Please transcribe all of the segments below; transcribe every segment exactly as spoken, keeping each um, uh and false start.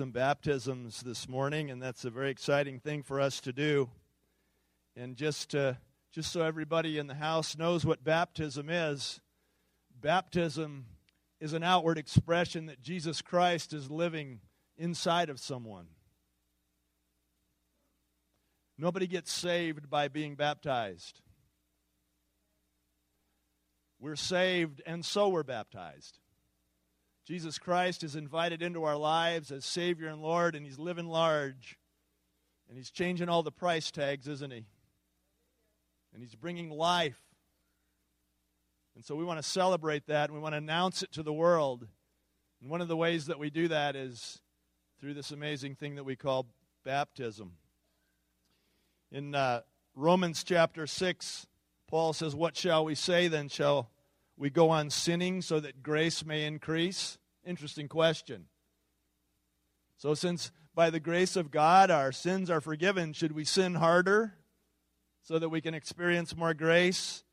some baptisms this morning, and that's a very exciting thing for us to do. And just uh, just so everybody in the house knows what baptism is, baptism is an outward expression that Jesus Christ is living inside of someone. Nobody gets saved by being baptized. We're saved, and so we're baptized. Jesus Christ is invited into our lives as Savior and Lord, and He's living large. And He's changing all the price tags, isn't He? And He's bringing life. And so we want to celebrate that, and we want to announce it to the world. And one of the ways that we do that is through this amazing thing that we call baptism. In uh, Romans chapter six, Paul says, "What shall we say then? Shall we go on sinning so that grace may increase?" Interesting question. So since by the grace of God our sins are forgiven, should we sin harder so that we can experience more grace?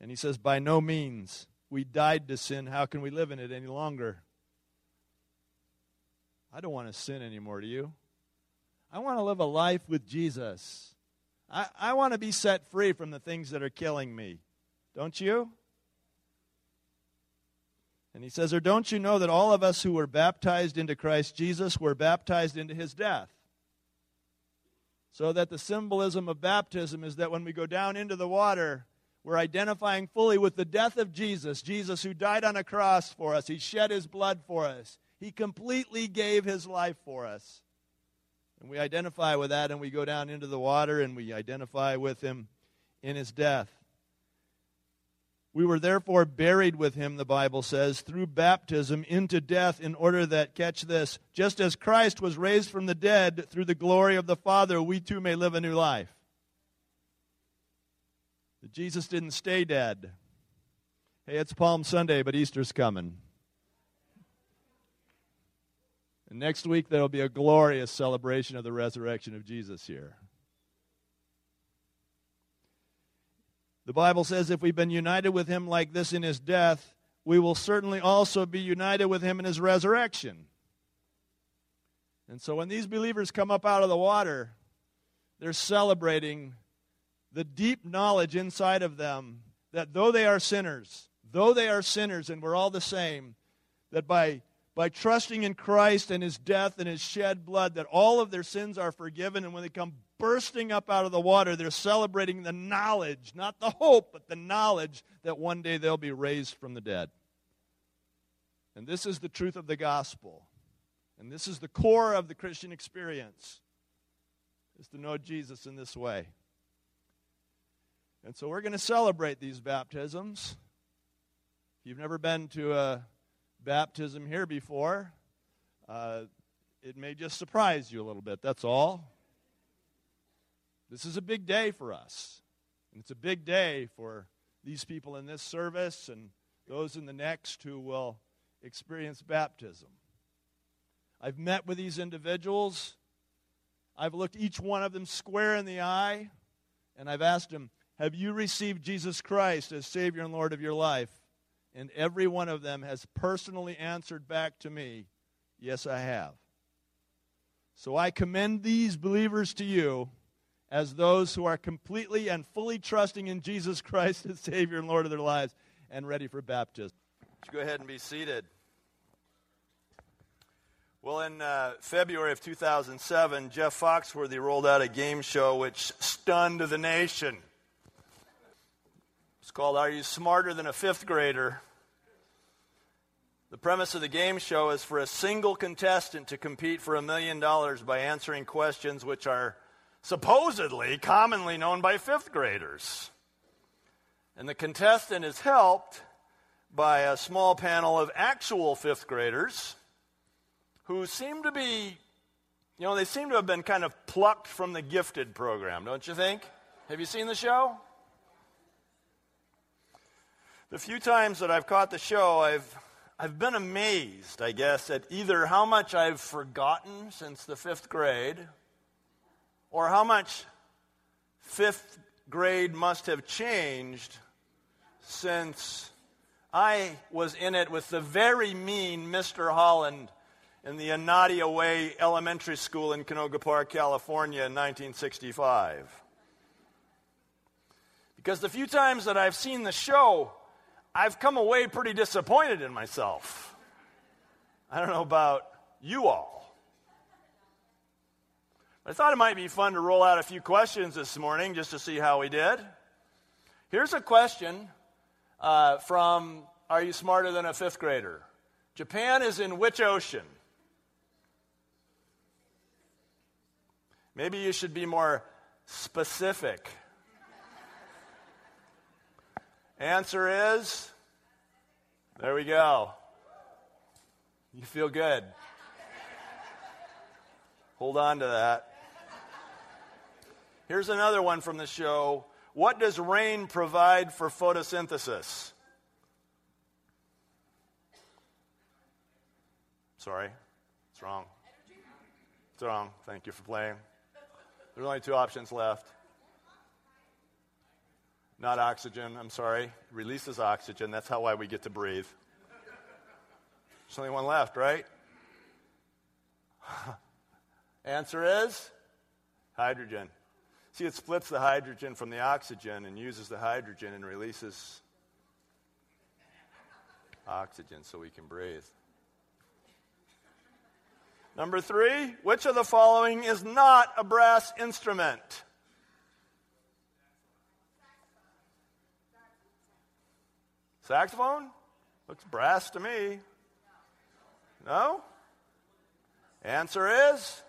And he says, by no means. We died to sin. How can we live in it any longer? I don't want to sin anymore, do you? I want to live a life with Jesus. I, I want to be set free from the things that are killing me. Don't you? And he says, or don't you know that all of us who were baptized into Christ Jesus were baptized into his death? So that the symbolism of baptism is that when we go down into the water, we're identifying fully with the death of Jesus. Jesus who died on a cross for us. He shed his blood for us. He completely gave his life for us. And we identify with that, and we go down into the water, and we identify with him in his death. We were therefore buried with him, the Bible says, through baptism into death, in order that, catch this, just as Christ was raised from the dead through the glory of the Father, we too may live a new life. But Jesus didn't stay dead. Hey, it's Palm Sunday, but Easter's coming. Next week, there will be a glorious celebration of the resurrection of Jesus here. The Bible says if we've been united with him like this in his death, we will certainly also be united with him in his resurrection. And so when these believers come up out of the water, they're celebrating the deep knowledge inside of them that though they are sinners, though they are sinners and we're all the same, that by By trusting in Christ and his death and his shed blood, that all of their sins are forgiven. And when they come bursting up out of the water, they're celebrating the knowledge, not the hope, but the knowledge that one day they'll be raised from the dead. And this is the truth of the gospel. And this is the core of the Christian experience, is to know Jesus in this way. And so we're going to celebrate these baptisms. If you've never been to a baptism here before, uh, it may just surprise you a little bit, that's all. This is a big day for us, and it's a big day for these people in this service and those in the next who will experience baptism. I've met with these individuals. I've looked each one of them square in the eye, and I've asked them, have you received Jesus Christ as Savior and Lord of your life? And every one of them has personally answered back to me, yes, I have. So I commend these believers to you as those who are completely and fully trusting in Jesus Christ as Savior and Lord of their lives and ready for baptism. Go ahead and be seated. Well, in uh, February of two thousand seven, Jeff Foxworthy rolled out a game show which stunned the nation. It's called Are You Smarter Than a Fifth Grader? The premise of the game show is for a single contestant to compete for a million dollars by answering questions which are supposedly commonly known by fifth graders. And the contestant is helped by a small panel of actual fifth graders who seem to be, you know, they seem to have been kind of plucked from the gifted program, don't you think? Have you seen the show? The few times that I've caught the show, I've I've been amazed, I guess, at either how much I've forgotten since the fifth grade, or how much fifth grade must have changed since I was in it with the very mean Mister Holland in the Anadia Way Elementary School in Canoga Park, California in nineteen sixty-five. Because the few times that I've seen the show, I've come away pretty disappointed in myself. I don't know about you all. But I thought it might be fun to roll out a few questions this morning just to see how we did. Here's a question uh, from Are You Smarter Than a Fifth Grader? Japan is in which ocean? Maybe you should be more specific. Answer is, there we go. You feel good. Hold on to that. Here's another one from the show. What does rain provide for photosynthesis? Sorry, it's wrong. It's wrong. Thank you for playing. There's only two options left. Not oxygen, I'm sorry. It releases oxygen. That's how why we get to breathe. There's only one left, right? Answer is hydrogen. See, it splits the hydrogen from the oxygen and uses the hydrogen and releases oxygen so we can breathe. Number three, which of the following is not a brass instrument? Saxophone? Looks brass to me. No? Answer is?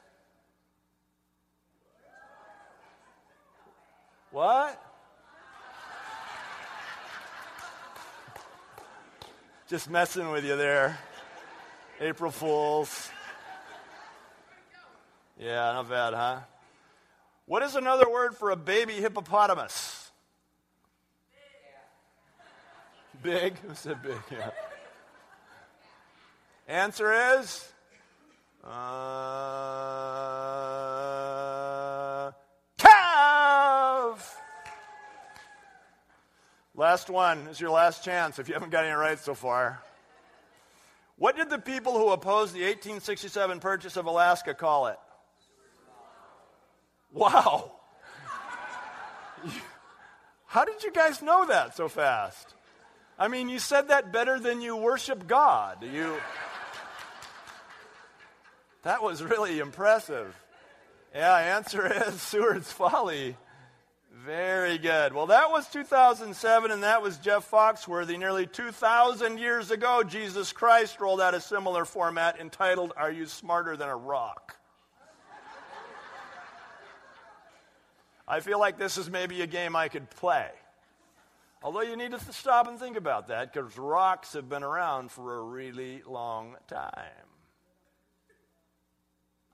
What? Just messing with you there. April Fools. Yeah, not bad, huh? What is another word for a baby hippopotamus? Big? Who said big? Yeah. Answer is? Uh, calf! Last one. It's your last chance if you haven't got any right so far. What did the people who opposed the eighteen sixty-seven purchase of Alaska call it? Wow. How did you guys know that so fast? I mean, you said that better than you worship God. You. That was really impressive. Yeah, answer is Seward's Folly. Very good. Well, that was two thousand seven, and that was Jeff Foxworthy. Nearly two thousand years ago, Jesus Christ rolled out a similar format entitled, Are You Smarter Than a Rock? I feel like this is maybe a game I could play. Although you need to stop and think about that, because rocks have been around for a really long time.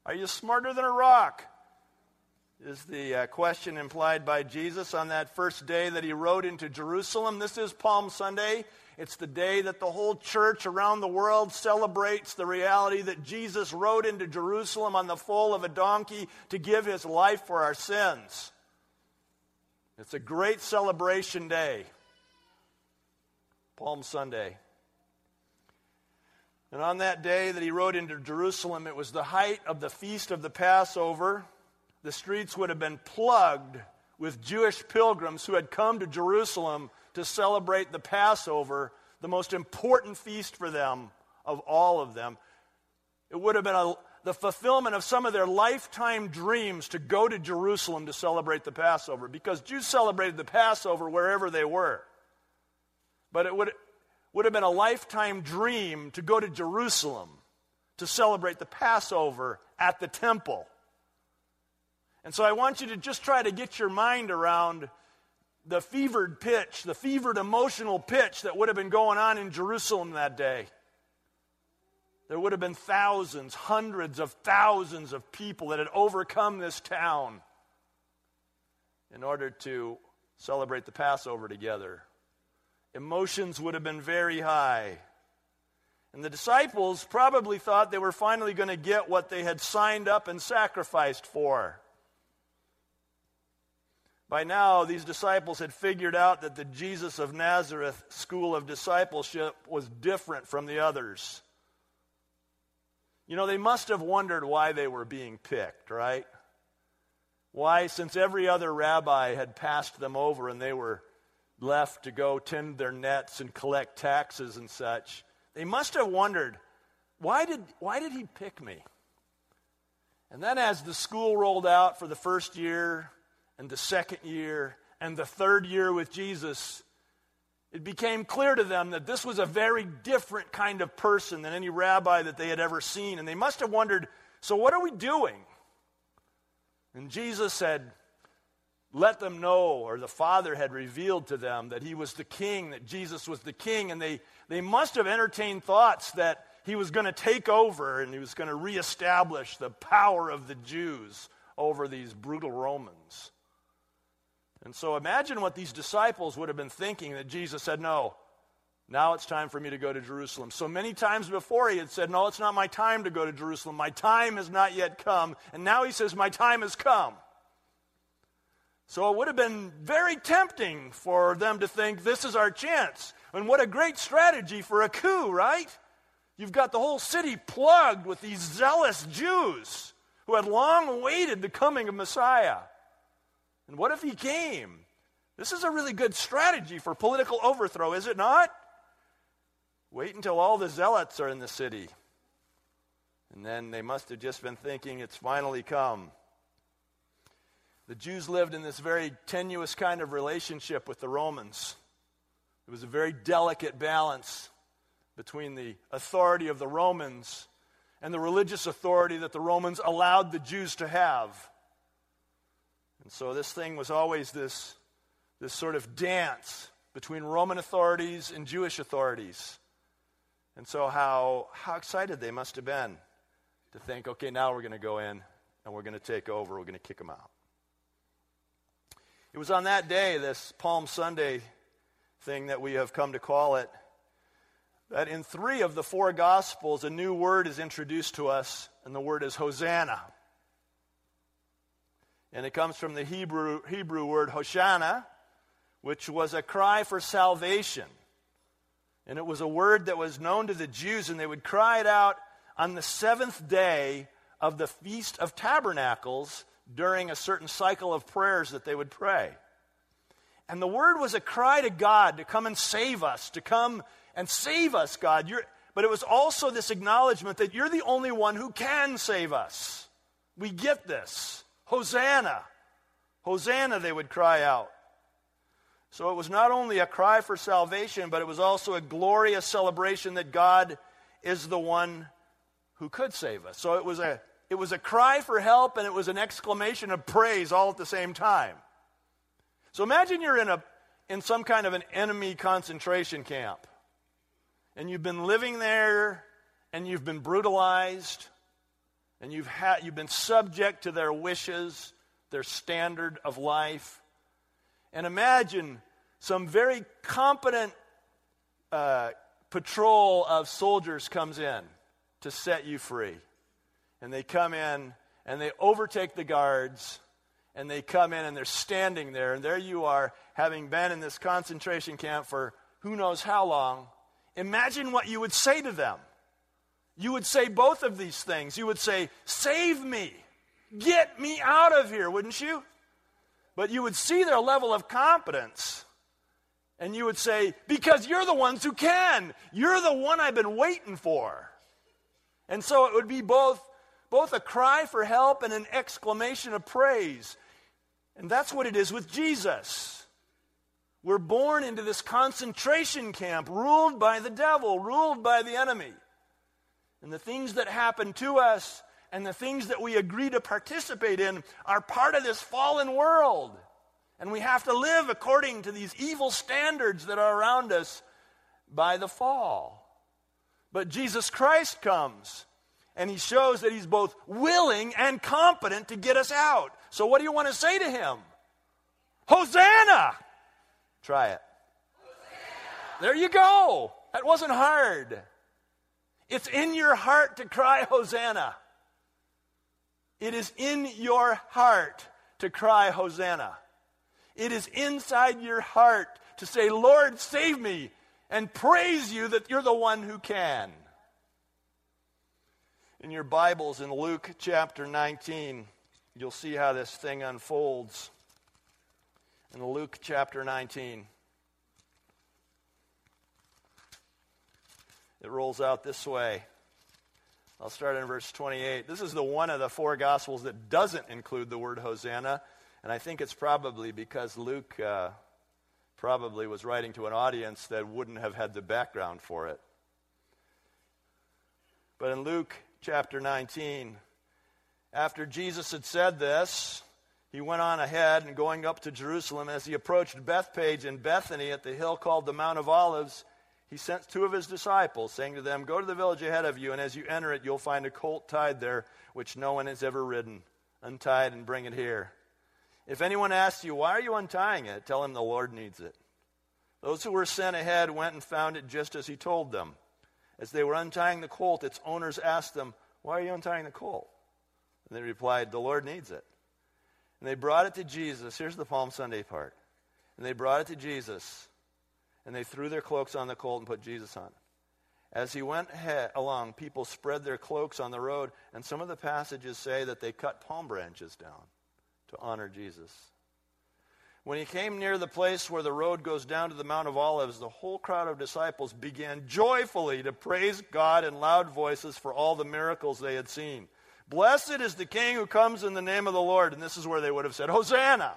Are you smarter than a rock? Is the uh, question implied by Jesus on that first day that he rode into Jerusalem. This is Palm Sunday. It's the day that the whole church around the world celebrates the reality that Jesus rode into Jerusalem on the foal of a donkey to give his life for our sins. It's a great celebration day. Palm Sunday. And on that day that he rode into Jerusalem, it was the height of the feast of the Passover. The streets would have been plugged with Jewish pilgrims who had come to Jerusalem to celebrate the Passover, the most important feast for them of all of them. It would have been a, the fulfillment of some of their lifetime dreams to go to Jerusalem to celebrate the Passover, because Jews celebrated the Passover wherever they were. But it would would have been a lifetime dream to go to Jerusalem to celebrate the Passover at the temple. And so I want you to just try to get your mind around the fevered pitch, the fevered emotional pitch that would have been going on in Jerusalem that day. There would have been thousands, hundreds of thousands of people that had overcome this town in order to celebrate the Passover together. Emotions would have been very high. And the disciples probably thought they were finally going to get what they had signed up and sacrificed for. By now, these disciples had figured out that the Jesus of Nazareth school of discipleship was different from the others. You know, they must have wondered why they were being picked, right? Why, since every other rabbi had passed them over and they were left to go tend their nets and collect taxes and such, they must have wondered, why did, why did he pick me? And then as the school rolled out for the first year and the second year and the third year with Jesus, it became clear to them that this was a very different kind of person than any rabbi that they had ever seen. And they must have wondered, so what are we doing? And Jesus said, let them know, or the Father had revealed to them that he was the king, that Jesus was the king. And they, they must have entertained thoughts that he was going to take over and he was going to reestablish the power of the Jews over these brutal Romans. And so imagine what these disciples would have been thinking that Jesus said, no, now it's time for me to go to Jerusalem. So many times before he had said, no, it's not my time to go to Jerusalem. My time has not yet come. And now he says, my time has come. So it would have been very tempting for them to think, this is our chance. And what a great strategy for a coup, right? You've got the whole city plugged with these zealous Jews who had long awaited the coming of Messiah. And what if he came? This is a really good strategy for political overthrow, is it not? Wait until all the zealots are in the city. And then they must have just been thinking, it's finally come. The Jews lived in this very tenuous kind of relationship with the Romans. It was a very delicate balance between the authority of the Romans and the religious authority that the Romans allowed the Jews to have. And so this thing was always this, this sort of dance between Roman authorities and Jewish authorities. And so how, how excited they must have been to think, okay, now we're going to go in and we're going to take over, we're going to kick them out. It was on that day, this Palm Sunday thing that we have come to call it, that in three of the four Gospels, a new word is introduced to us, and the word is Hosanna. And it comes from the Hebrew Hebrew word Hoshana, which was a cry for salvation. And it was a word that was known to the Jews, and they would cry it out on the seventh day of the Feast of Tabernacles during a certain cycle of prayers that they would pray. And the word was a cry to God to come and save us, to come and save us, God. You're, but it was also this acknowledgement that you're the only one who can save us. We get this. Hosanna, Hosanna, they would cry out. So it was not only a cry for salvation, but it was also a glorious celebration that God is the one who could save us. So it was a, it was a cry for help, and it was an exclamation of praise all at the same time. So imagine you're in, a, in some kind of an enemy concentration camp, and you've been living there, and you've been brutalized, and you've had, you've been subject to their wishes, their standard of life. And imagine some very competent uh, patrol of soldiers comes in to set you free. And they come in, and they overtake the guards, and they come in, and they're standing there. And there you are, having been in this concentration camp for who knows how long. Imagine what you would say to them. You would say both of these things. You would say, save me, get me out of here, wouldn't you? But you would see their level of competence, and you would say, because you're the ones who can. You're the one I've been waiting for. And so it would be both, both a cry for help and an exclamation of praise. And that's what it is with Jesus. We're born into this concentration camp, ruled by the devil, ruled by the enemy. And the things that happen to us and the things that we agree to participate in are part of this fallen world. And we have to live according to these evil standards that are around us by the fall. But Jesus Christ comes, and he shows that he's both willing and competent to get us out. So what do you want to say to him? Hosanna! Try it. Hosanna! There you go. That wasn't hard. It's in your heart to cry Hosanna. It is in your heart to cry Hosanna. It is inside your heart to say, Lord, save me, and praise you that you're the one who can. in your Bibles in Luke chapter nineteen. You'll see how this thing unfolds in Luke chapter nineteen. It rolls out this way. I'll start in verse twenty-eight. This is the one of the four Gospels that doesn't include the word Hosanna, and I think it's probably because Luke uh, probably was writing to an audience that wouldn't have had the background for it. But in Luke chapter nineteen, after Jesus had said this, he went on ahead and going up to Jerusalem. As he approached Bethpage and Bethany at the hill called the Mount of Olives, he sent two of his disciples, saying to them, "Go to the village ahead of you, and as you enter it, you'll find a colt tied there, which no one has ever ridden. Untie it and bring it here. If anyone asks you, 'Why are you untying it?' tell him the Lord needs it." Those who were sent ahead went and found it just as he told them. As they were untying the colt, its owners asked them, "Why are you untying the colt?" And they replied, "The Lord needs it." And they brought it to Jesus. Here's the Palm Sunday part. And they brought it to Jesus. And they threw their cloaks on the colt and put Jesus on it. As he went along, people spread their cloaks on the road, and some of the passages say that they cut palm branches down to honor Jesus. When he came near the place where the road goes down to the Mount of Olives, the whole crowd of disciples began joyfully to praise God in loud voices for all the miracles they had seen. "Blessed is the King who comes in the name of the Lord." And this is where they would have said, "Hosanna!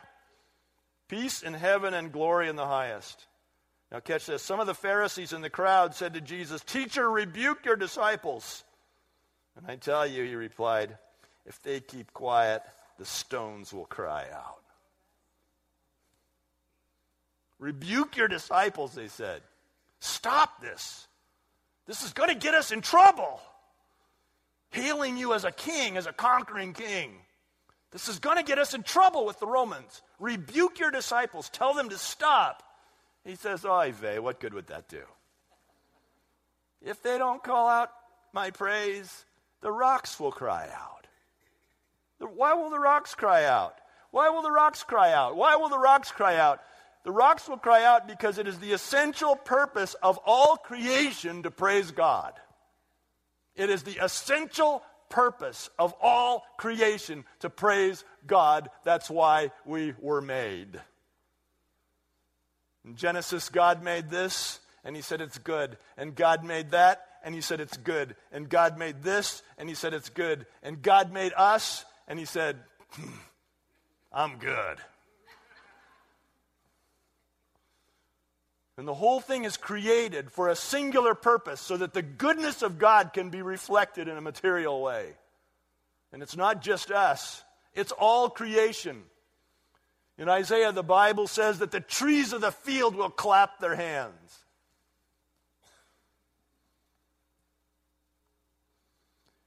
Peace in heaven and glory in the highest." Now catch this. Some of the Pharisees in the crowd said to Jesus, "Teacher, rebuke your disciples." "And I tell you," he replied, "if they keep quiet, the stones will cry out." "Rebuke your disciples," they said. "Stop this. This is going to get us in trouble. Hailing you as a king, as a conquering king. This is going to get us in trouble with the Romans. Rebuke your disciples. Tell them to stop." He says, "Oy vey, what good would that do? If they don't call out my praise, the rocks will cry out." Why will the rocks cry out? Why will the rocks cry out? Why will the rocks cry out? The rocks will cry out because it is the essential purpose of all creation to praise God. It is the essential purpose of all creation to praise God. That's why we were made. In Genesis, God made this, and he said it's good. And God made that, and he said it's good. And God made this, and he said it's good. And God made us, and he said, hmm, "I'm good." And the whole thing is created for a singular purpose, so that the goodness of God can be reflected in a material way. And it's not just us. It's all creation. In Isaiah, the Bible says that the trees of the field will clap their hands.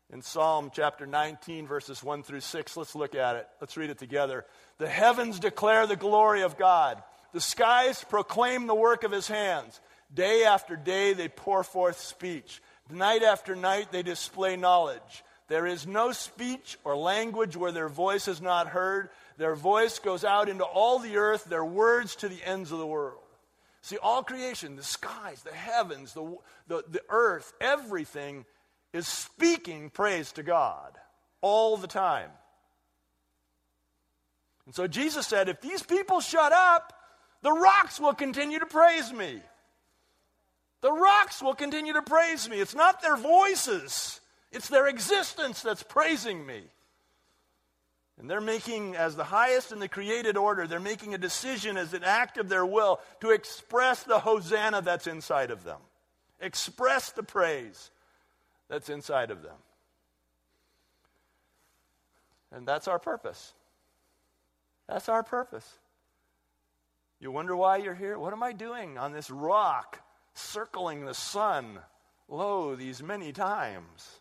In Psalm chapter nineteen, verses one through six, let's look at it. Let's read it together. "The heavens declare the glory of God. The skies proclaim the work of his hands. Day after day they pour forth speech. Night after night they display knowledge. There is no speech or language where their voice is not heard. Their voice goes out into all the earth, their words to the ends of the world." See, all creation, the skies, the heavens, the, the, the earth, everything is speaking praise to God all the time. And so Jesus said, if these people shut up, the rocks will continue to praise me. The rocks will continue to praise me. It's not their voices. It's their existence that's praising me. And they're making, as the highest in the created order, they're making a decision as an act of their will to express the Hosanna that's inside of them. Express the praise that's inside of them. And that's our purpose. That's our purpose. You wonder why you're here? What am I doing on this rock, circling the sun, lo, these many times?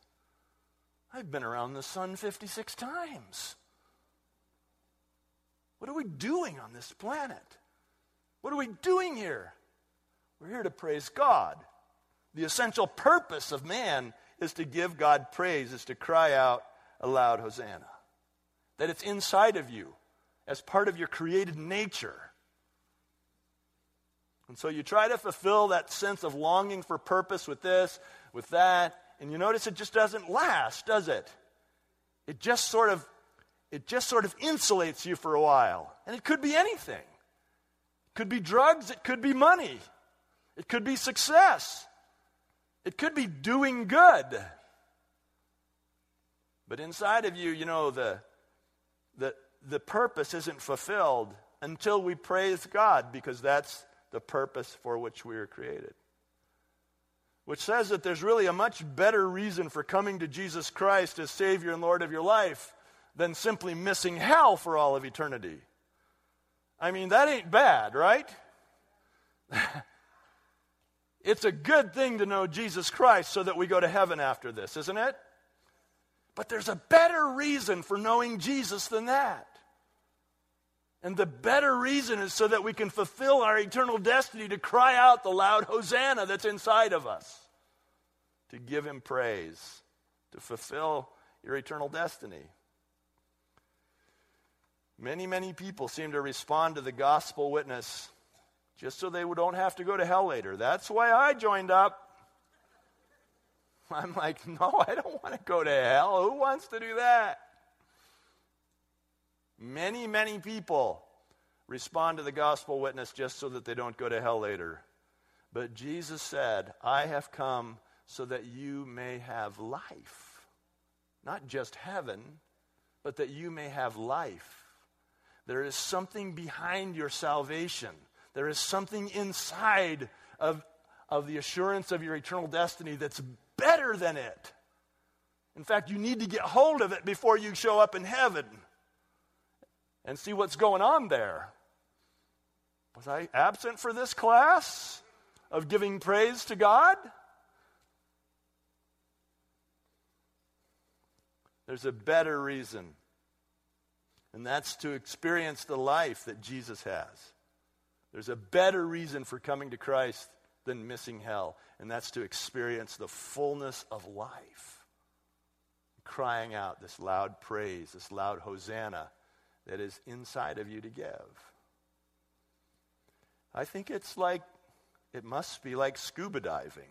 I've been around the sun fifty-six times. What are we doing on this planet? What are we doing here? We're here to praise God. The essential purpose of man is to give God praise, is to cry out aloud, "Hosanna." That it's inside of you as part of your created nature. And so you try to fulfill that sense of longing for purpose with this, with that, And you notice it just doesn't last, does it? It just sort of, it just sort of insulates you for a while. And it could be anything. It could be drugs. It could be money. It could be success. It could be doing good. But inside of you, you know, the, the, the purpose isn't fulfilled until we praise God, because that's the purpose for which we were created. Which says that there's really a much better reason for coming to Jesus Christ as Savior and Lord of your life than simply missing hell for all of eternity. I mean, that ain't bad, right? It's a good thing to know Jesus Christ so that we go to heaven after this, isn't it? But there's a better reason for knowing Jesus than that. And the better reason is so that we can fulfill our eternal destiny to cry out the loud Hosanna that's inside of us. To give him praise. To fulfill your eternal destiny. Many, many people seem to respond to the gospel witness just so they don't have to go to hell later. That's why I joined up. I'm like, no, I don't want to go to hell. Who wants to do that? Many, many people respond to the gospel witness just so that they don't go to hell later. But Jesus said, I have come so that you may have life. Not just heaven, but that you may have life. There is something behind your salvation. There is something inside of, of the assurance of your eternal destiny that's better than it. In fact, you need to get hold of it before you show up in heaven and see what's going on there. Was I absent for this class of giving praise to God? There's a better reason, and that's to experience the life that Jesus has. There's a better reason for coming to Christ than missing hell, and that's to experience the fullness of life. Crying out this loud praise, this loud Hosanna that is inside of you to give. I think it's like, it must be like scuba diving.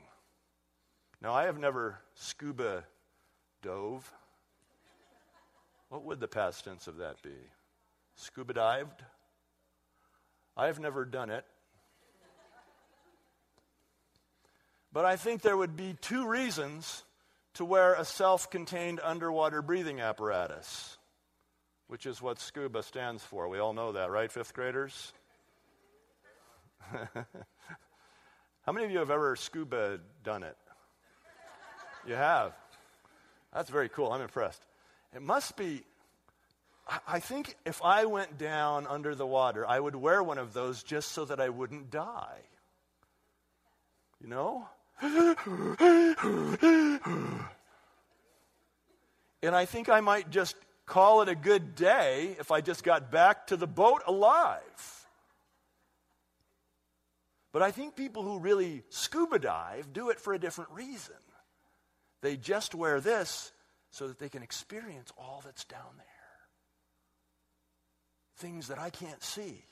Now, I have never scuba dove. What would the past tense of that be? Scuba dived? I have never done it. But I think there would be two reasons to wear a self-contained underwater breathing apparatus, which is what SCUBA stands for. We all know that, right, fifth graders? How many of you have ever SCUBA done it? You have? That's very cool. I'm impressed. It must be, I think if I went down under the water, I would wear one of those just so that I wouldn't die. You know? And I think I might just call it a good day if I just got back to the boat alive. But I think people who really scuba dive do it for a different reason. They just wear this so that they can experience all that's down there. Things that I can't see.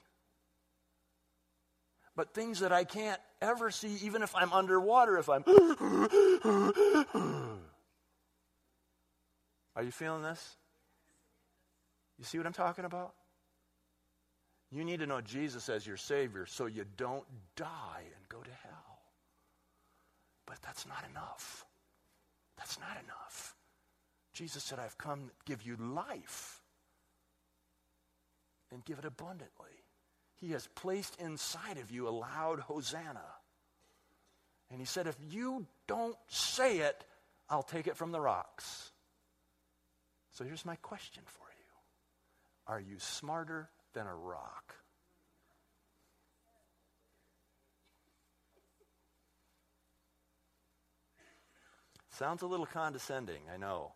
But things that I can't ever see, even if I'm underwater, if I'm... Are you feeling this? You see what I'm talking about? You need to know Jesus as your Savior so you don't die and go to hell. But that's not enough. That's not enough. Jesus said, I've come to give you life and give it abundantly. He has placed inside of you a loud Hosanna. And he said, if you don't say it, I'll take it from the rocks. So here's my question for you. Are you smarter than a rock? Sounds a little condescending, I know.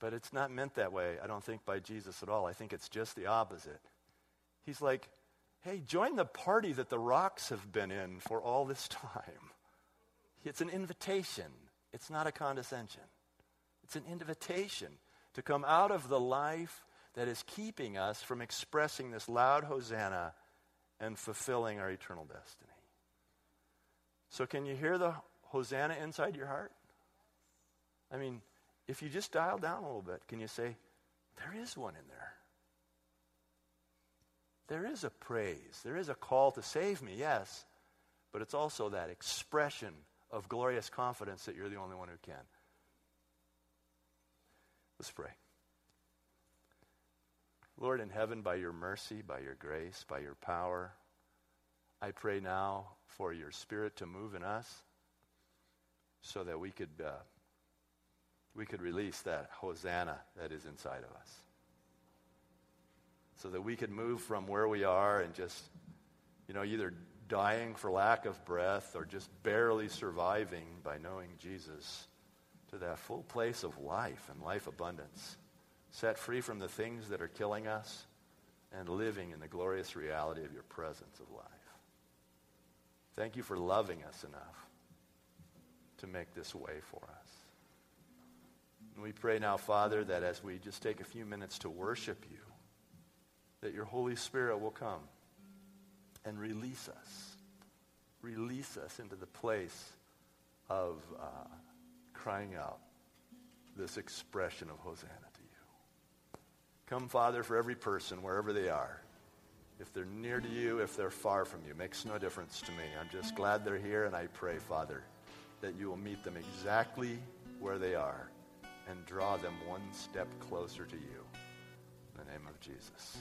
But it's not meant that way, I don't think, by Jesus at all. I think it's just the opposite. He's like, hey, join the party that the rocks have been in for all this time. It's an invitation. It's not a condescension. It's an invitation to come out of the life that is keeping us from expressing this loud Hosanna and fulfilling our eternal destiny. So can you hear the Hosanna inside your heart? I mean, if you just dial down a little bit, can you say, there is one in there? There is a praise. There is a call to save me, yes. But it's also that expression of glorious confidence that you're the only one who can. Let's pray. Lord in heaven, by your mercy, by your grace, by your power, I pray now for your Spirit to move in us so that we could uh, we could release that Hosanna that is inside of us. So that we could move from where we are and just, you know, either dying for lack of breath or just barely surviving by knowing Jesus to that full place of life and life abundance, set free from the things that are killing us and living in the glorious reality of your presence of life. Thank you for loving us enough to make this way for us. And we pray now, Father, that as we just take a few minutes to worship you, that your Holy Spirit will come and release us, release us into the place of uh, crying out this expression of Hosanna to you. Come, Father, for every person, wherever they are. If they're near to you, if they're far from you, makes no difference to me. I'm just glad they're here, and I pray, Father, that you will meet them exactly where they are and draw them one step closer to you. In the name of Jesus.